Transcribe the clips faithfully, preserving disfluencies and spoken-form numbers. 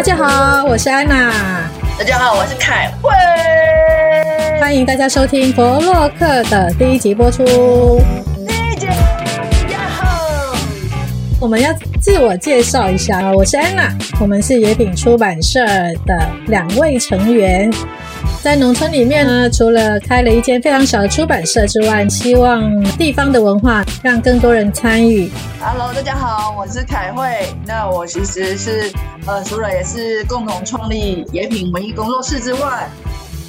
大家好，我是安娜。大家好，我是凯慧。欢迎大家收听佛洛克的第一集播出。第一集，我们要自我介绍一下，我是安娜，我们是野品出版社的两位成员。在农村里面呢，除了开了一间非常小的出版社之外，希望地方的文化让更多人参与。Hello， 大家好，我是凯慧。那我其实是呃，除了也是共同创立野品文艺工作室之外，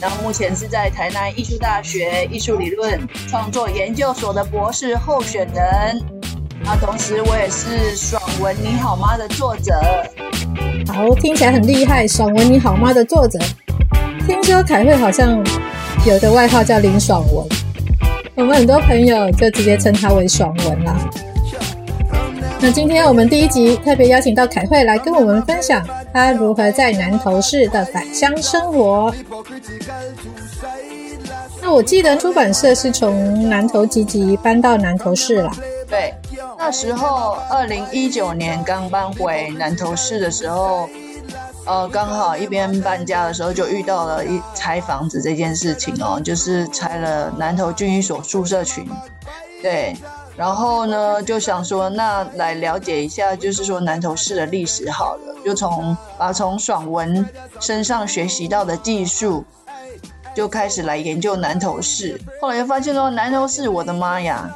然后目前是在台南艺术大学艺术理论创作研究所的博士候选人。那同时我也是爽文你好妈的作者。好，听起来很厉害，爽文你好妈的作者。听说凯慧好像有个外号叫林爽文，我们很多朋友就直接称她为爽文啦。那今天我们第一集特别邀请到凯慧来跟我们分享她如何在南投市的返乡生活。那我记得出版社是从南投集集搬到南投市啦。对，那时候二零一九年刚搬回南投市的时候。呃，刚好一边搬家的时候就遇到了一拆房子这件事情哦，就是拆了南投郡役所宿舍群，对，然后呢就想说，那来了解一下，就是说南投市的历史好了，就从把从爽文身上学习到的技术，就开始来研究南投市。后来就发现说，南投市，我的妈呀，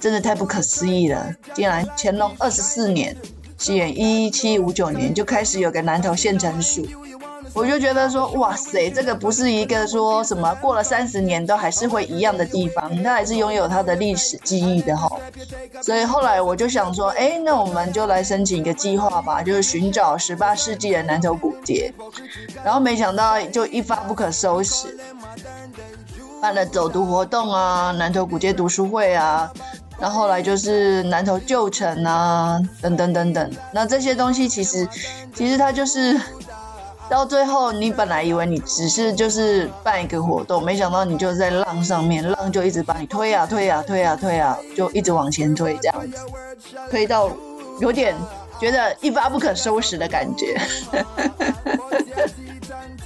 真的太不可思议了，竟然乾隆二十四年。西元一七五九年就开始有个南投县城署，我就觉得说，哇塞，这个不是一个说什么过了三十年都还是会一样的地方，它还是拥有它的历史记忆的哈。所以后来我就想说，哎，那我们就来申请一个计划吧，就是寻找十八世纪的南投古街。然后没想到就一发不可收拾，办了走读活动啊，南投古街读书会啊。然后后来就是南投旧城啊，等等等等。那这些东西其实，其实它就是到最后，你本来以为你只是就是办一个活动，没想到你就在浪上面，浪就一直把你推啊推啊推啊推啊，就一直往前推，这样子，推到有点觉得一发不可收拾的感觉。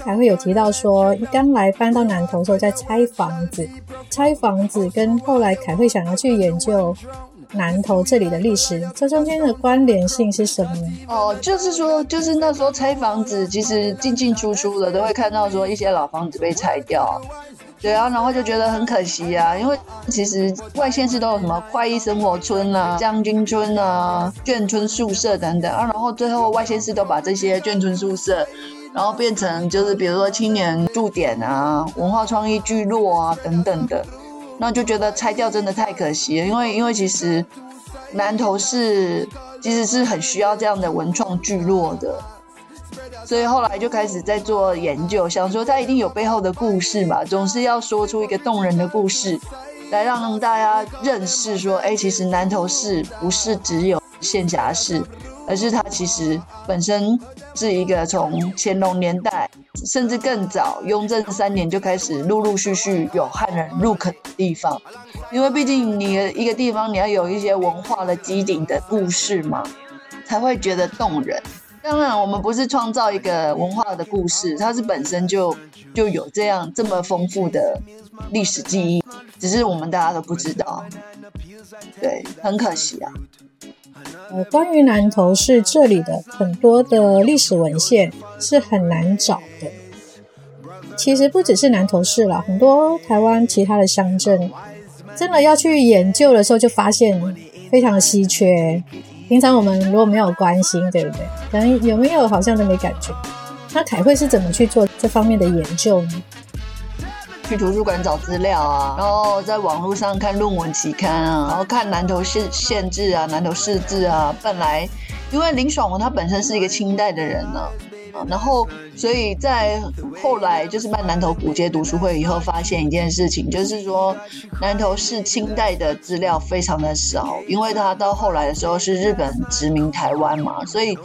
还会有提到说，刚来搬到南投的时候在拆房子，拆房子跟后来凯慧想要去研究南投这里的历史，这中间的关联性是什么呢？哦，就是说，就是那时候拆房子，其实进进出出的都会看到说一些老房子被拆掉，对啊，然后就觉得很可惜啊，因为其实外县市都有什么快意生活村啊、将军村啊、眷村宿舍等等啊，然后最后外县市都把这些眷村宿舍。然后变成就是比如说青年驻点啊、文化创意聚落啊等等的，那就觉得拆掉真的太可惜了，因为因为其实南投市其实是很需要这样的文创聚落的，所以后来就开始在做研究，想说它一定有背后的故事嘛，总是要说出一个动人的故事，来让大家认识说，哎，其实南投市不是只有县辖市。而是它其实本身是一个从乾隆年代甚至更早雍正三年就开始陆陆续续有汉人入垦的地方，因为毕竟你一个地方你要有一些文化的基底的故事嘛，才会觉得动人。当然我们不是创造一个文化的故事，它是本身就就有这样这么丰富的历史记忆，只是我们大家都不知道，对，很可惜啊。呃，关于南投市这里的很多的历史文献是很难找的。其实不只是南投市啦，很多台湾其他的乡镇，真的要去研究的时候就发现非常稀缺。平常我们如果没有关心，对不对？可能有没有好像都没感觉。那凯慧是怎么去做这方面的研究呢？去图书馆找资料啊，然后在网络上看论文期刊啊，然后看南投市县志啊、南投市志啊。本来因为林爽文他本身是一个清代的人呢、啊，然后所以在后来就是办南投古街读书会以后，发现一件事情，就是说南投市清代的资料非常的少，因为他到后来的时候是日本殖民台湾嘛，所以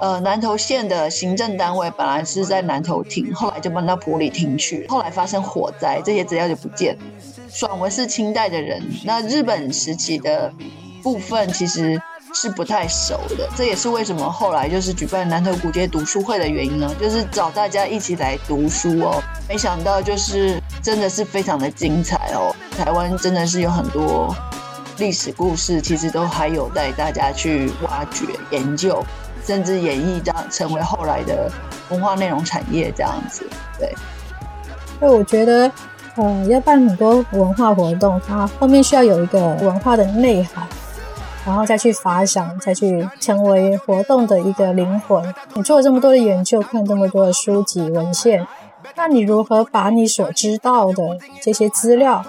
呃南投县的行政单位本来是在南投町，后来就搬到埔里町去，后来发生火灾。这些资料就不见了。爽文是清代的人，那日本时期的部分其实是不太熟的，这也是为什么后来就是举办南投古街读书会的原因呢，就是找大家一起来读书哦。没想到就是真的是非常的精彩哦，台湾真的是有很多历史故事，其实都还有带大家去挖掘研究，甚至演绎这样成为后来的文化内容产业这样子。对，所以我觉得呃，要办很多文化活动，它后面需要有一个文化的内涵，然后再去发想，再去成为活动的一个灵魂。你做了这么多的研究，看这么多的书籍文献，那你如何把你所知道的这些资料，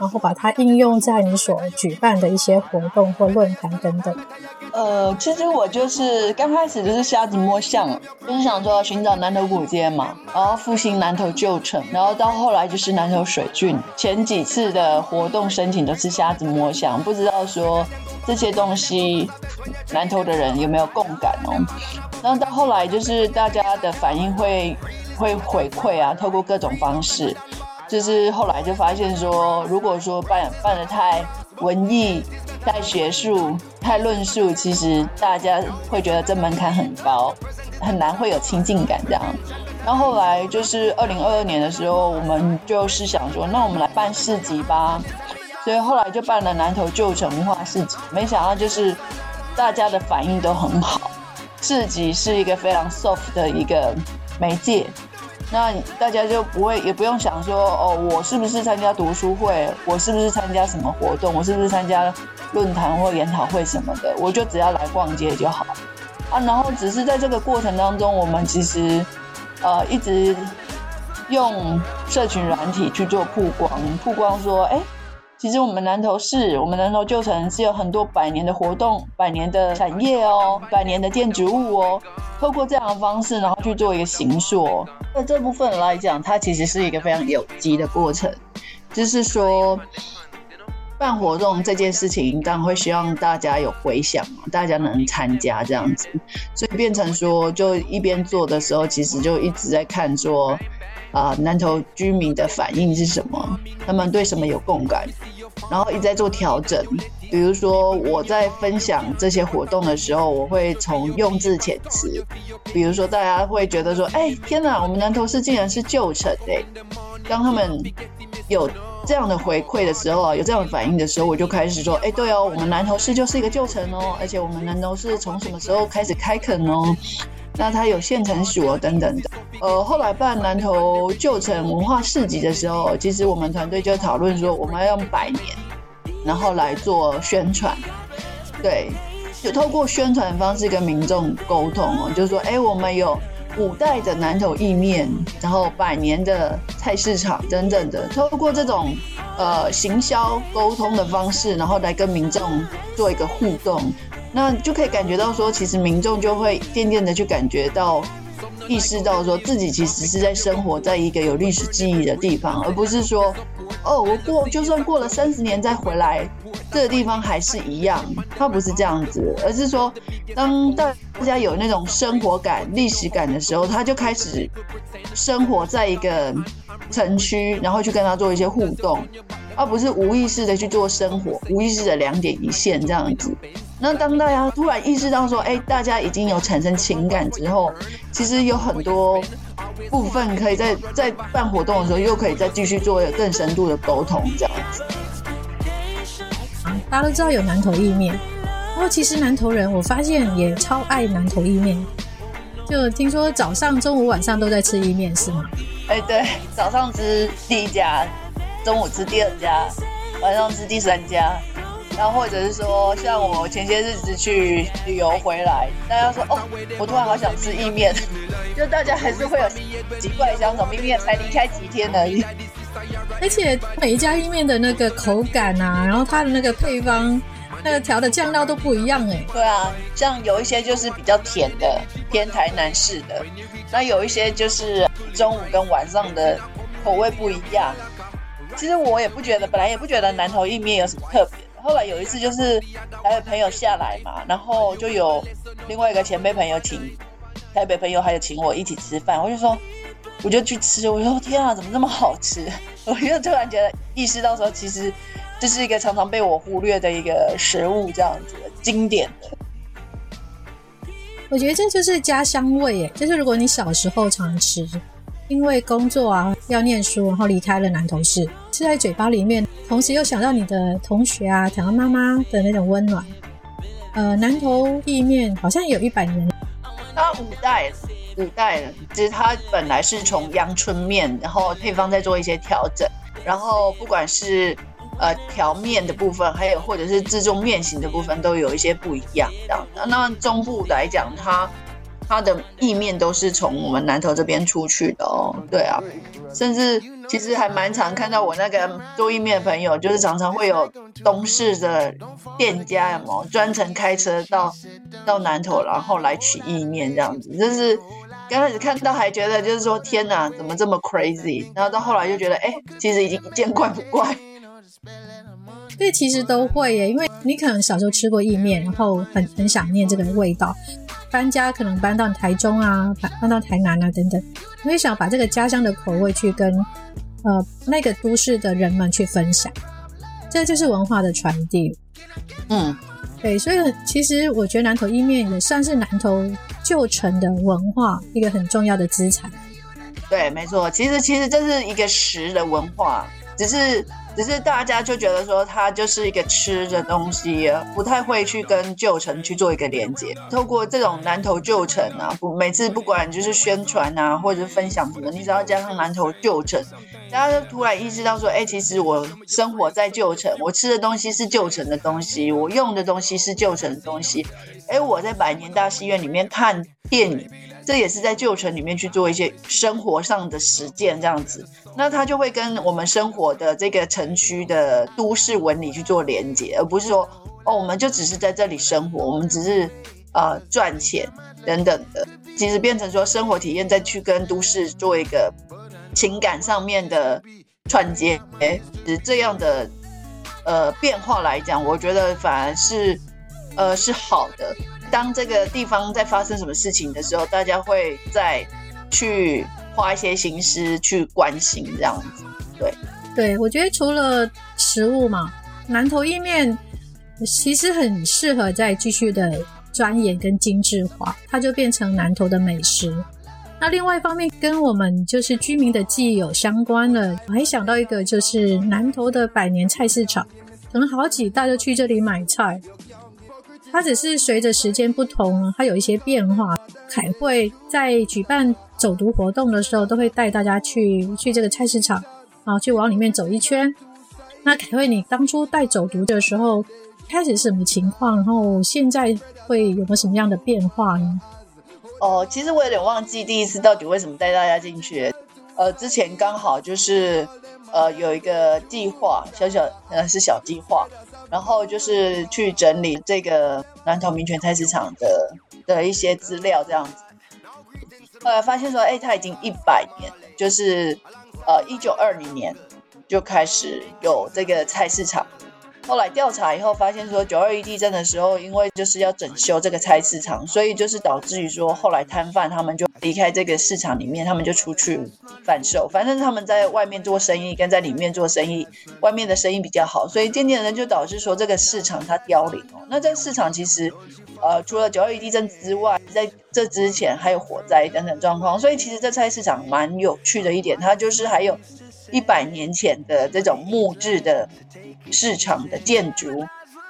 然后把它应用在你所举办的一些活动或论坛等等？呃，其实我就是刚开始就是瞎子摸象，就是想说寻找南投古街嘛，然后复兴南投旧城，然后到后来就是南投水郡。前几次的活动申请都是瞎子摸象，不知道说这些东西南投的人有没有共感哦。然后到后来就是大家的反应会会回馈啊，透过各种方式。就是后来就发现说，如果说办办得太文艺、太学术、太论述，其实大家会觉得这门槛很高，很难会有亲近感这样。然后后来就是二零二二年的时候，我们就是想说，那我们来办市集吧。所以后来就办了南投旧城文化市集，没想到就是大家的反应都很好。市集是一个非常 soft 的一个媒介。那大家就不会也不用想说哦，我是不是参加读书会，我是不是参加什么活动，我是不是参加论坛或研讨会什么的，我就只要来逛街就好啊。然后只是在这个过程当中，我们其实呃一直用社群软体去做曝光，曝光说，哎，其实我们南投市，我们南投旧城是有很多百年的活动、百年的产业哦、百年的建筑物哦。透过这样的方式，然后去做一个形塑，在这部分来讲，它其实是一个非常有机的过程。就是说，办活动这件事情，当然会希望大家有回响，大家能参加这样子，所以变成说，就一边做的时候，其实就一直在看说，啊、呃，南投居民的反应是什么，他们对什么有共感，然后一直在做调整。比如说我在分享这些活动的时候，我会从用字遣词，比如说大家会觉得说，哎、欸，天哪，我们南投市竟然是旧城哎、欸！当他们有这样的回馈的时候啊，有这样的反应的时候，我就开始说，哎、欸，对哦，我们南投市就是一个旧城哦，而且我们南投市从什么时候开始开垦哦？那它有县城署哦，等等的。呃，后来办南投旧城文化市集的时候，其实我们团队就讨论说，我们要用百年。然后来做宣传，对，就透过宣传方式跟民众沟通哦，就是说，哎，我们有五代的南投意面，然后百年的菜市场等等的，透过这种呃行销沟通的方式，然后来跟民众做一个互动，那就可以感觉到说，其实民众就会渐渐的去感觉到。意识到说自己其实是在生活在一个有历史记忆的地方，而不是说哦，我过就算过了三十年再回来，这个地方还是一样。它不是这样子，而是说当大家有那种生活感、历史感的时候，他就开始生活在一个城区，然后去跟他做一些互动，而不是无意识的去做生活，无意识的两点一线这样子。那当大家突然意识到说，哎，大家已经有产生情感之后，其实有很多部分可以在在办活动的时候，又可以再继续做更深度的沟通，这样子。大家都知道有南投意面，然后其实南投人我发现也超爱南投意面，就听说早上、中午、晚上都在吃意面，是吗？哎，对，早上吃第一家，中午吃第二家，晚上吃第三家。然后或者是说，像我前些日子去旅游回来，大家说哦，我突然好想吃意面，就大家还是会有奇怪想找意面，才离开几天而已。而且每一家意面的那个口感啊，然后它的那个配方、那个调的酱料都不一样哎。对啊，像有一些就是比较甜的，偏台南式的；那有一些就是中午跟晚上的口味不一样。其实我也不觉得，本来也不觉得南投意面有什么特别。后来有一次就是台北朋友下来嘛，然后就有另外一个前辈朋友请台北朋友还有请我一起吃饭，我就说我就去吃，我说天啊，怎么这么好吃？我就突然觉得意识到说，其实这是一个常常被我忽略的一个食物，这样子经典的。我觉得这就是家乡味耶，就是如果你小时候常吃，因为工作啊要念书，然后离开了南投市，吃在嘴巴里面，同时又想到你的同学啊，想到妈妈的那种温暖。呃，南投地面好像有一百年，它五代五代了。其实它本来是从阳春面，然后配方再做一些调整，然后不管是呃调面的部分，还有或者是制作面型的部分，都有一些不一样。那中部来讲，它它的意面都是从我们南投这边出去的哦，对啊，甚至其实还蛮常看到我那个做意面的朋友，就是常常会有东市的店家有没有专程开车到到南投，然后来取意面这样子，就是刚开始看到还觉得就是说天哪，怎么这么 crazy， 然后到后来就觉得哎，其实已经见怪不怪。对，其实都会耶，因为你可能小时候吃过意面，然后很很想念这个味道。搬家可能搬到台中啊，搬到台南啊等等，你会想把这个家乡的口味去跟呃那个都市的人们去分享，这就是文化的传递。嗯，对，所以其实我觉得南投意面也算是南投旧城的文化一个很重要的资产。对，没错，其实其实这是一个食的文化，只是。只是大家就觉得说它就是一个吃的东西，不太会去跟旧城去做一个连接。透过这种南投旧城啊，每次不管就是宣传啊，或者是分享什么，你只要加上南投旧城，大家就突然意识到说，哎、欸，其实我生活在旧城，我吃的东西是旧城的东西，我用的东西是旧城的东西。哎、欸，我在百年大戏院里面看电影，这也是在旧城里面去做一些生活上的实践这样子，那它就会跟我们生活的这个城区的都市纹理去做连结，而不是说哦，我们就只是在这里生活，我们只是呃赚钱等等的，其实变成说生活体验再去跟都市做一个情感上面的串接，这样的呃变化来讲，我觉得反而是呃是好的。当这个地方在发生什么事情的时候，大家会再去花一些心思去关心这样子。对对，我觉得除了食物嘛，南投意面其实很适合再继续的钻研跟精致化，它就变成南投的美食。那另外一方面跟我们就是居民的记忆有相关了，我还想到一个就是南投的百年菜市场，可能好几代就去这里买菜，它只是随着时间不同，它有一些变化。凯会在举办走读活动的时候，都会带大家去去这个菜市场，然后去往里面走一圈。那凯会，你当初带走读的时候，开始什么情况？然后现在会有没有什么样的变化呢？哦，其实我有点忘记第一次到底为什么带大家进去。呃，之前刚好就是呃有一个计划，小小呃是小计划。然后就是去整理这个南投民权菜市场的的一些资料，这样子。后来发现说，哎，它已经一百年了，就是呃一九二零年就开始有这个菜市场。后来调查以后发现说，九二一地震的时候，因为就是要整修这个菜市场，所以就是导致于说，后来摊贩他们就离开这个市场里面，他们就出去贩售。反正他们在外面做生意跟在里面做生意，外面的生意比较好，所以渐渐的就导致说这个市场它凋零哦。那这个市场其实，呃，除了九二一地震之外，在这之前还有火灾等等状况，所以其实这菜市场蛮有趣的一点，它就是还有一百年前的这种木质的市场的建筑，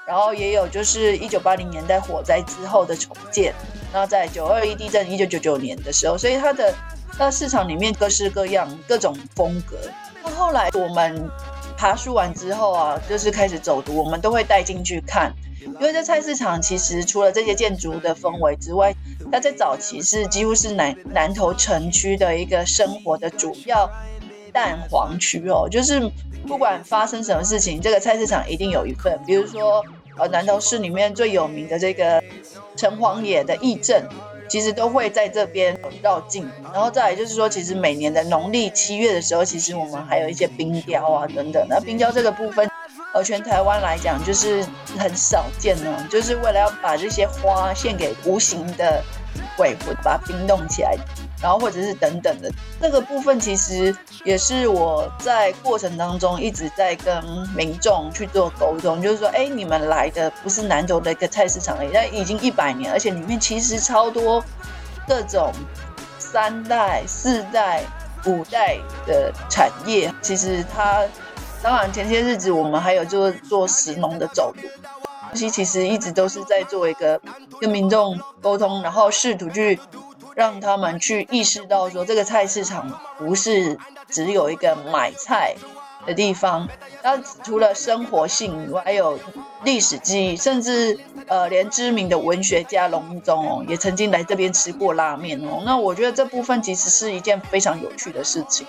然后也有就是一九八零年代火灾之后的重建，然后在九二一地震一九九九年的时候，所以它的那市场里面各式各样各种风格。那后来我们爬梳完之后啊，就是开始走读，我们都会带进去看，因为这菜市场其实除了这些建筑的氛围之外，它在早期是几乎是南南投城区的一个生活的主要蛋黄区哦，就是不管发生什么事情，这个菜市场一定有一份。比如说，呃，南投市里面最有名的这个城隍爷的义镇，其实都会在这边绕境。然后再来就是说，其实每年的农历七月的时候，其实我们还有一些冰雕啊等等。那冰雕这个部分，呃，全台湾来讲就是很少见呢、啊，就是为了要把这些花献给无形的鬼魂，把它冰冻起来。然后或者是等等的。这个部分其实也是我在过程当中一直在跟民众去做沟通，就是说，哎，你们来的不是南投的一个菜市场而已，但已经一百年，而且里面其实超多各种三代、四代、五代的产业。其实它当然前些日子我们还有做做食农的走读。其实一直都是在做一个跟民众沟通，然后试图去让他们去意识到说，这个菜市场不是只有一个买菜的地方，那除了生活性以外，还有历史记忆，甚至呃，连知名的文学家龙一中哦，也曾经来这边吃过拉面哦。那我觉得这部分其实是一件非常有趣的事情。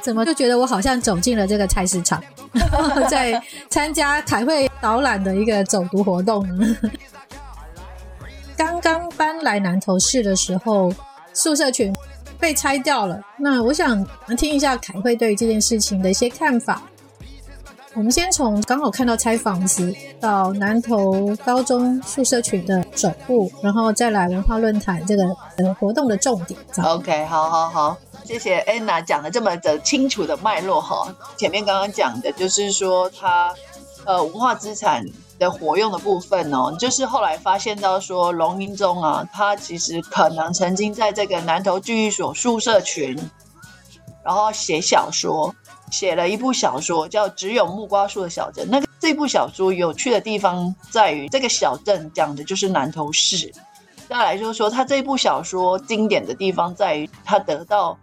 怎么就觉得我好像走进了这个菜市场，然后在参加凯慧导览的一个走读活动呢？刚刚搬来南投市的时候，宿舍群被拆掉了。那我想听一下凯慧对于这件事情的一些看法。我们先从刚好看到拆房子到南投高中宿舍群的守护，然后再来文化论坛这个活动的重点。OK， 好好好。谢谢 Anna 讲的这么的清楚的脉络哈。前面刚刚讲的就是说它呃文化资产的活用的部分哦，就是后来发现到说龙英中啊，他其实可能曾经在这个南投聚育所宿舍群，然后写小说，写了一部小说叫《只有木瓜树的小镇》。那个这部小说有趣的地方在于，这个小镇讲的就是南投市。再来就是说，他这部小说经典的地方在于，他得到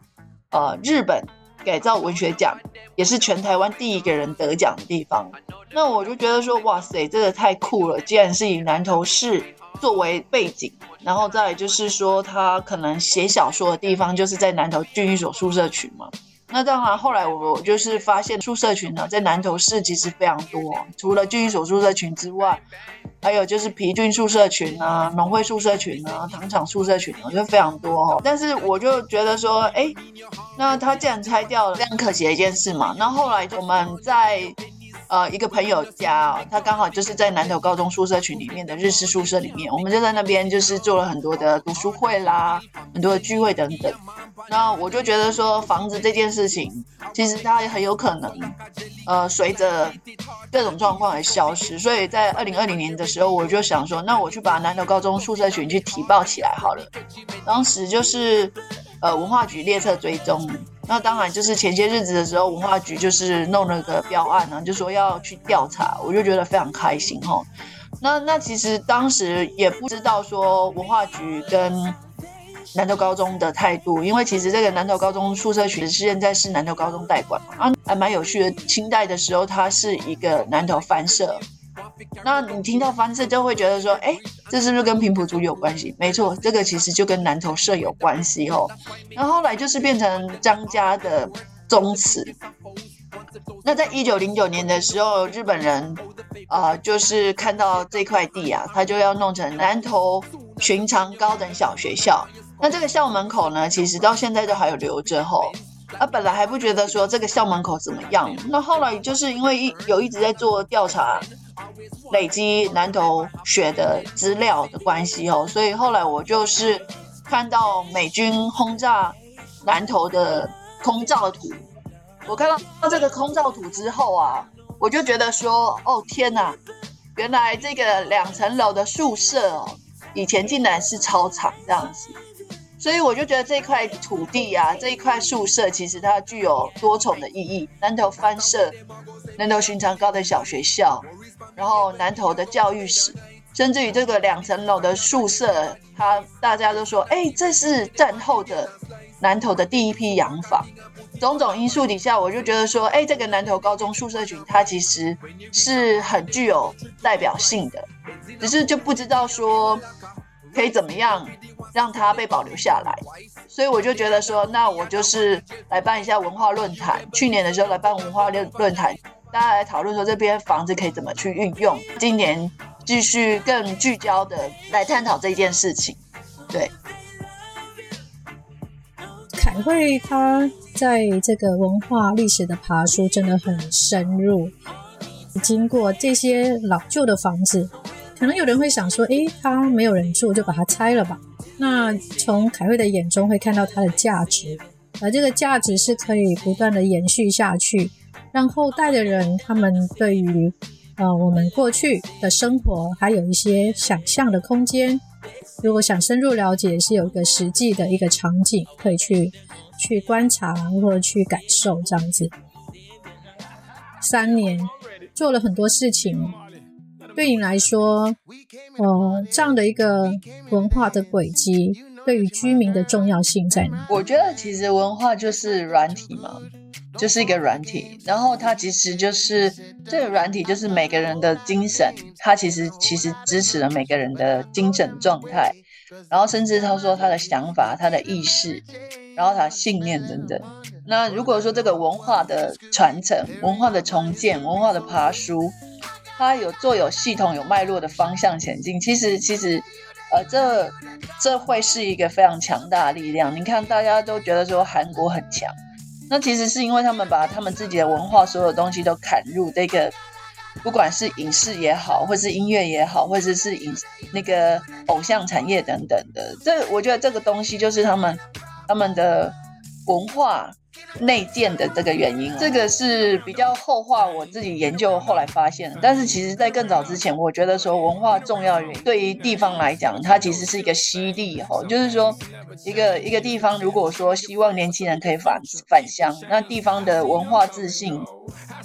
呃，日本改造文学奖，也是全台湾第一个人得奖的地方。那我就觉得说，哇塞，这个太酷了！既然是以南投市作为背景，然后再来就是说，他可能写小说的地方就是在南投聚育所宿舍群嘛。那当然，后来我就是发现宿舍群呢，在南投市其实非常多，除了聚育所宿舍群之外，还有就是皮郡宿舍群啊、农会宿舍群啊、糖厂宿舍群啊，就非常多哦。但是我就觉得说，哎，那他既然拆掉了，非常可惜的一件事嘛。那后来我们在呃一个朋友家哦，他刚好就是在南投高中宿舍群里面的日式宿舍里面，我们就在那边就是做了很多的读书会啦、很多的聚会等等。那我就觉得说，房子这件事情，其实它很有可能，呃，随着各种状况而消失。所以在二零二零年的时候，我就想说，那我去把南投高中宿舍群去提报起来好了。当时就是，呃，文化局列册追踪。那当然就是前些日子的时候，文化局就是弄了个标案啊，就说要去调查，我就觉得非常开心吼。那那其实当时也不知道说文化局跟南投高中的态度，因为其实这个南投高中宿舍群现在是南投高中代管嘛，啊，还蛮有趣的。清代的时候，它是一个南投藩社，那你听到藩社就会觉得说，哎，这是不是跟平埔族有关系？没错，这个其实就跟南投社有关系哦。然后后来就是变成张家的宗祠。那在一九零九年的时候，日本人啊、呃，就是看到这块地啊，他就要弄成南投寻常高等小学校。那这个校门口呢，其实到现在都还有留着吼。啊，本来还不觉得说这个校门口怎么样，那后来就是因为有一直在做调查，累积南投学的资料的关系吼，所以后来我就是看到美军轰炸南投的空照图，我看到这个空照图之后啊，我就觉得说，哦天哪，原来这个两层楼的宿舍哦，以前竟然是操场这样子。所以我就觉得这块土地啊，这一块宿舍其实它具有多重的意义。南投藩社、南投寻常高等小学校，然后南投的教育史，甚至于这个两层楼的宿舍，它大家都说，哎，这是战后的南投的第一批洋房。种种因素底下，我就觉得说，哎，这个南投高中宿舍群它其实是很具有代表性的，只是就不知道说可以怎么样让它被保留下来。所以我就觉得说，那我就是来办一下文化论坛，去年的时候来办文化论坛，大家来讨论说这边房子可以怎么去运用，今年继续更聚焦的来探讨这件事情。对，凯慧她在这个文化历史的爬梳真的很深入，经过这些老旧的房子，可能有人会想说，诶，它没有人住就把它拆了吧，那从凯慧的眼中会看到它的价值，而这个价值是可以不断的延续下去，让后代的人他们对于呃我们过去的生活还有一些想象的空间。如果想深入了解，是有一个实际的一个场景可以去去观察或者去感受这样子。三年做了很多事情，对你来说，呃，这样的一个文化的轨迹对于居民的重要性在哪？我觉得其实文化就是软体嘛，就是一个软体，然后它其实就是这个软体就是每个人的精神，它其实其实支持了每个人的精神状态，然后甚至他说他的想法、他的意识，然后他信念等等。那如果说这个文化的传承、文化的重建、文化的爬梳，它有做有系统、有脉络的方向前进，其实其实呃，这这会是一个非常强大的力量。你看大家都觉得说韩国很强，那其实是因为他们把他们自己的文化所有东西都砍入这个，不管是影视也好，或是音乐也好，或者 是, 是影那个偶像产业等等的。这我觉得这个东西就是他们他们的文化内建的这个原因，这个是比较后话我自己研究后来发现的。但是其实在更早之前，我觉得说文化重要原因对于地方来讲，它其实是一个吸力、哦、就是说一个一个地方如果说希望年轻人可以返返乡，那地方的文化自信、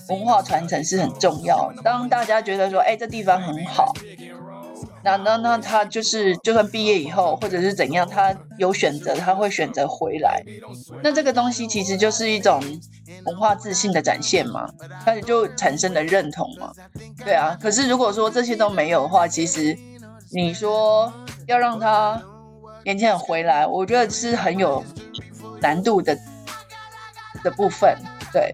文化传承是很重要的。当大家觉得说哎，这地方很好，那那那他就是就算毕业以后或者是怎样，他有选择，他会选择回来。那这个东西其实就是一种文化自信的展现嘛，他就产生了认同嘛。对啊，可是如果说这些都没有的话，其实你说要让他年轻人回来，我觉得是很有难度的的部分。对，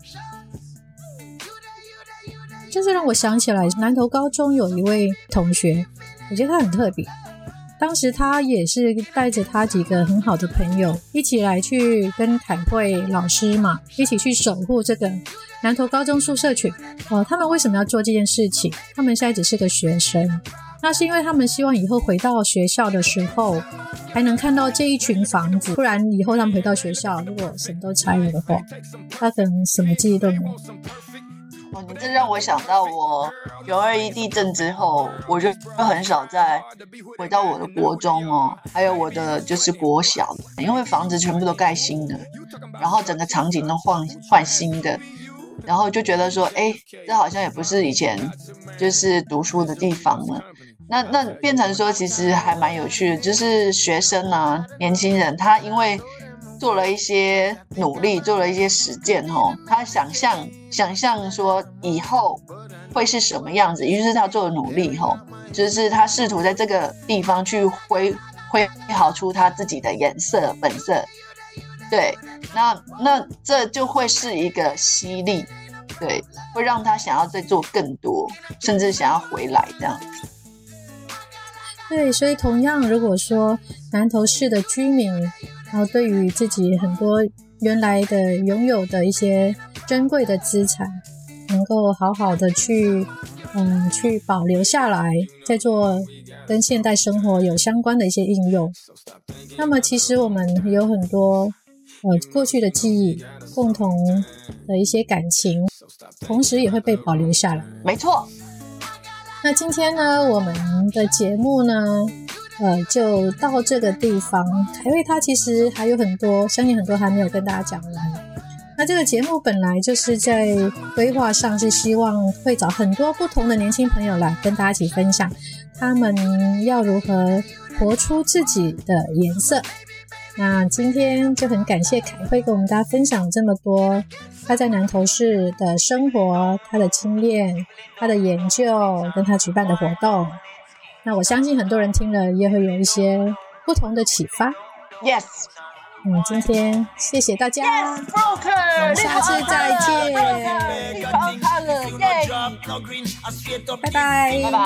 就是让我想起来南投高中有一位同学，我觉得他很特别，当时他也是带着他几个很好的朋友一起来去跟凯慧老师嘛，一起去守护这个南投高中宿舍群、呃、他们为什么要做这件事情？他们现在只是个学生，那是因为他们希望以后回到学校的时候还能看到这一群房子，不然以后他们回到学校如果什么都拆了的话，他可能什么记忆都没有。哦、你这让我想到我九二一地震之后，我就很少再回到我的国中哦，还有我的就是国小，因为房子全部都盖新的，然后整个场景都换换新的，然后就觉得说哎，这好像也不是以前就是读书的地方了。那那变成说其实还蛮有趣的，就是学生啊、年轻人，他因为做了一些努力，做了一些实践、哦、他想象想象说以后会是什么样子，于是他做了努力、哦、就是他试图在这个地方去挥挥毫出他自己的颜色本色。对，那那这就会是一个吸力，对，会让他想要再做更多，甚至想要回来这样子。对，所以同样如果说南投市的居民然后对于自己很多原来的拥有的一些珍贵的资产能够好好的去嗯去保留下来，再做跟现代生活有相关的一些应用，那么其实我们有很多呃过去的记忆、共同的一些感情，同时也会被保留下来。没错。那今天呢我们的节目呢呃，就到这个地方。凯慧她其实还有很多，相信很多还没有跟大家讲完。那这个节目本来就是在规划上是希望会找很多不同的年轻朋友来跟大家一起分享他们要如何活出自己的颜色。那今天就很感谢凯慧跟我们大家分享这么多她在南投市的生活、她的经验、她的研究跟她举办的活动。那我相信很多人听了也会有一些不同的启发。 Yes， 嗯，今天谢谢大家。 Yes， 我们下次再见，你好看了，拜拜拜拜。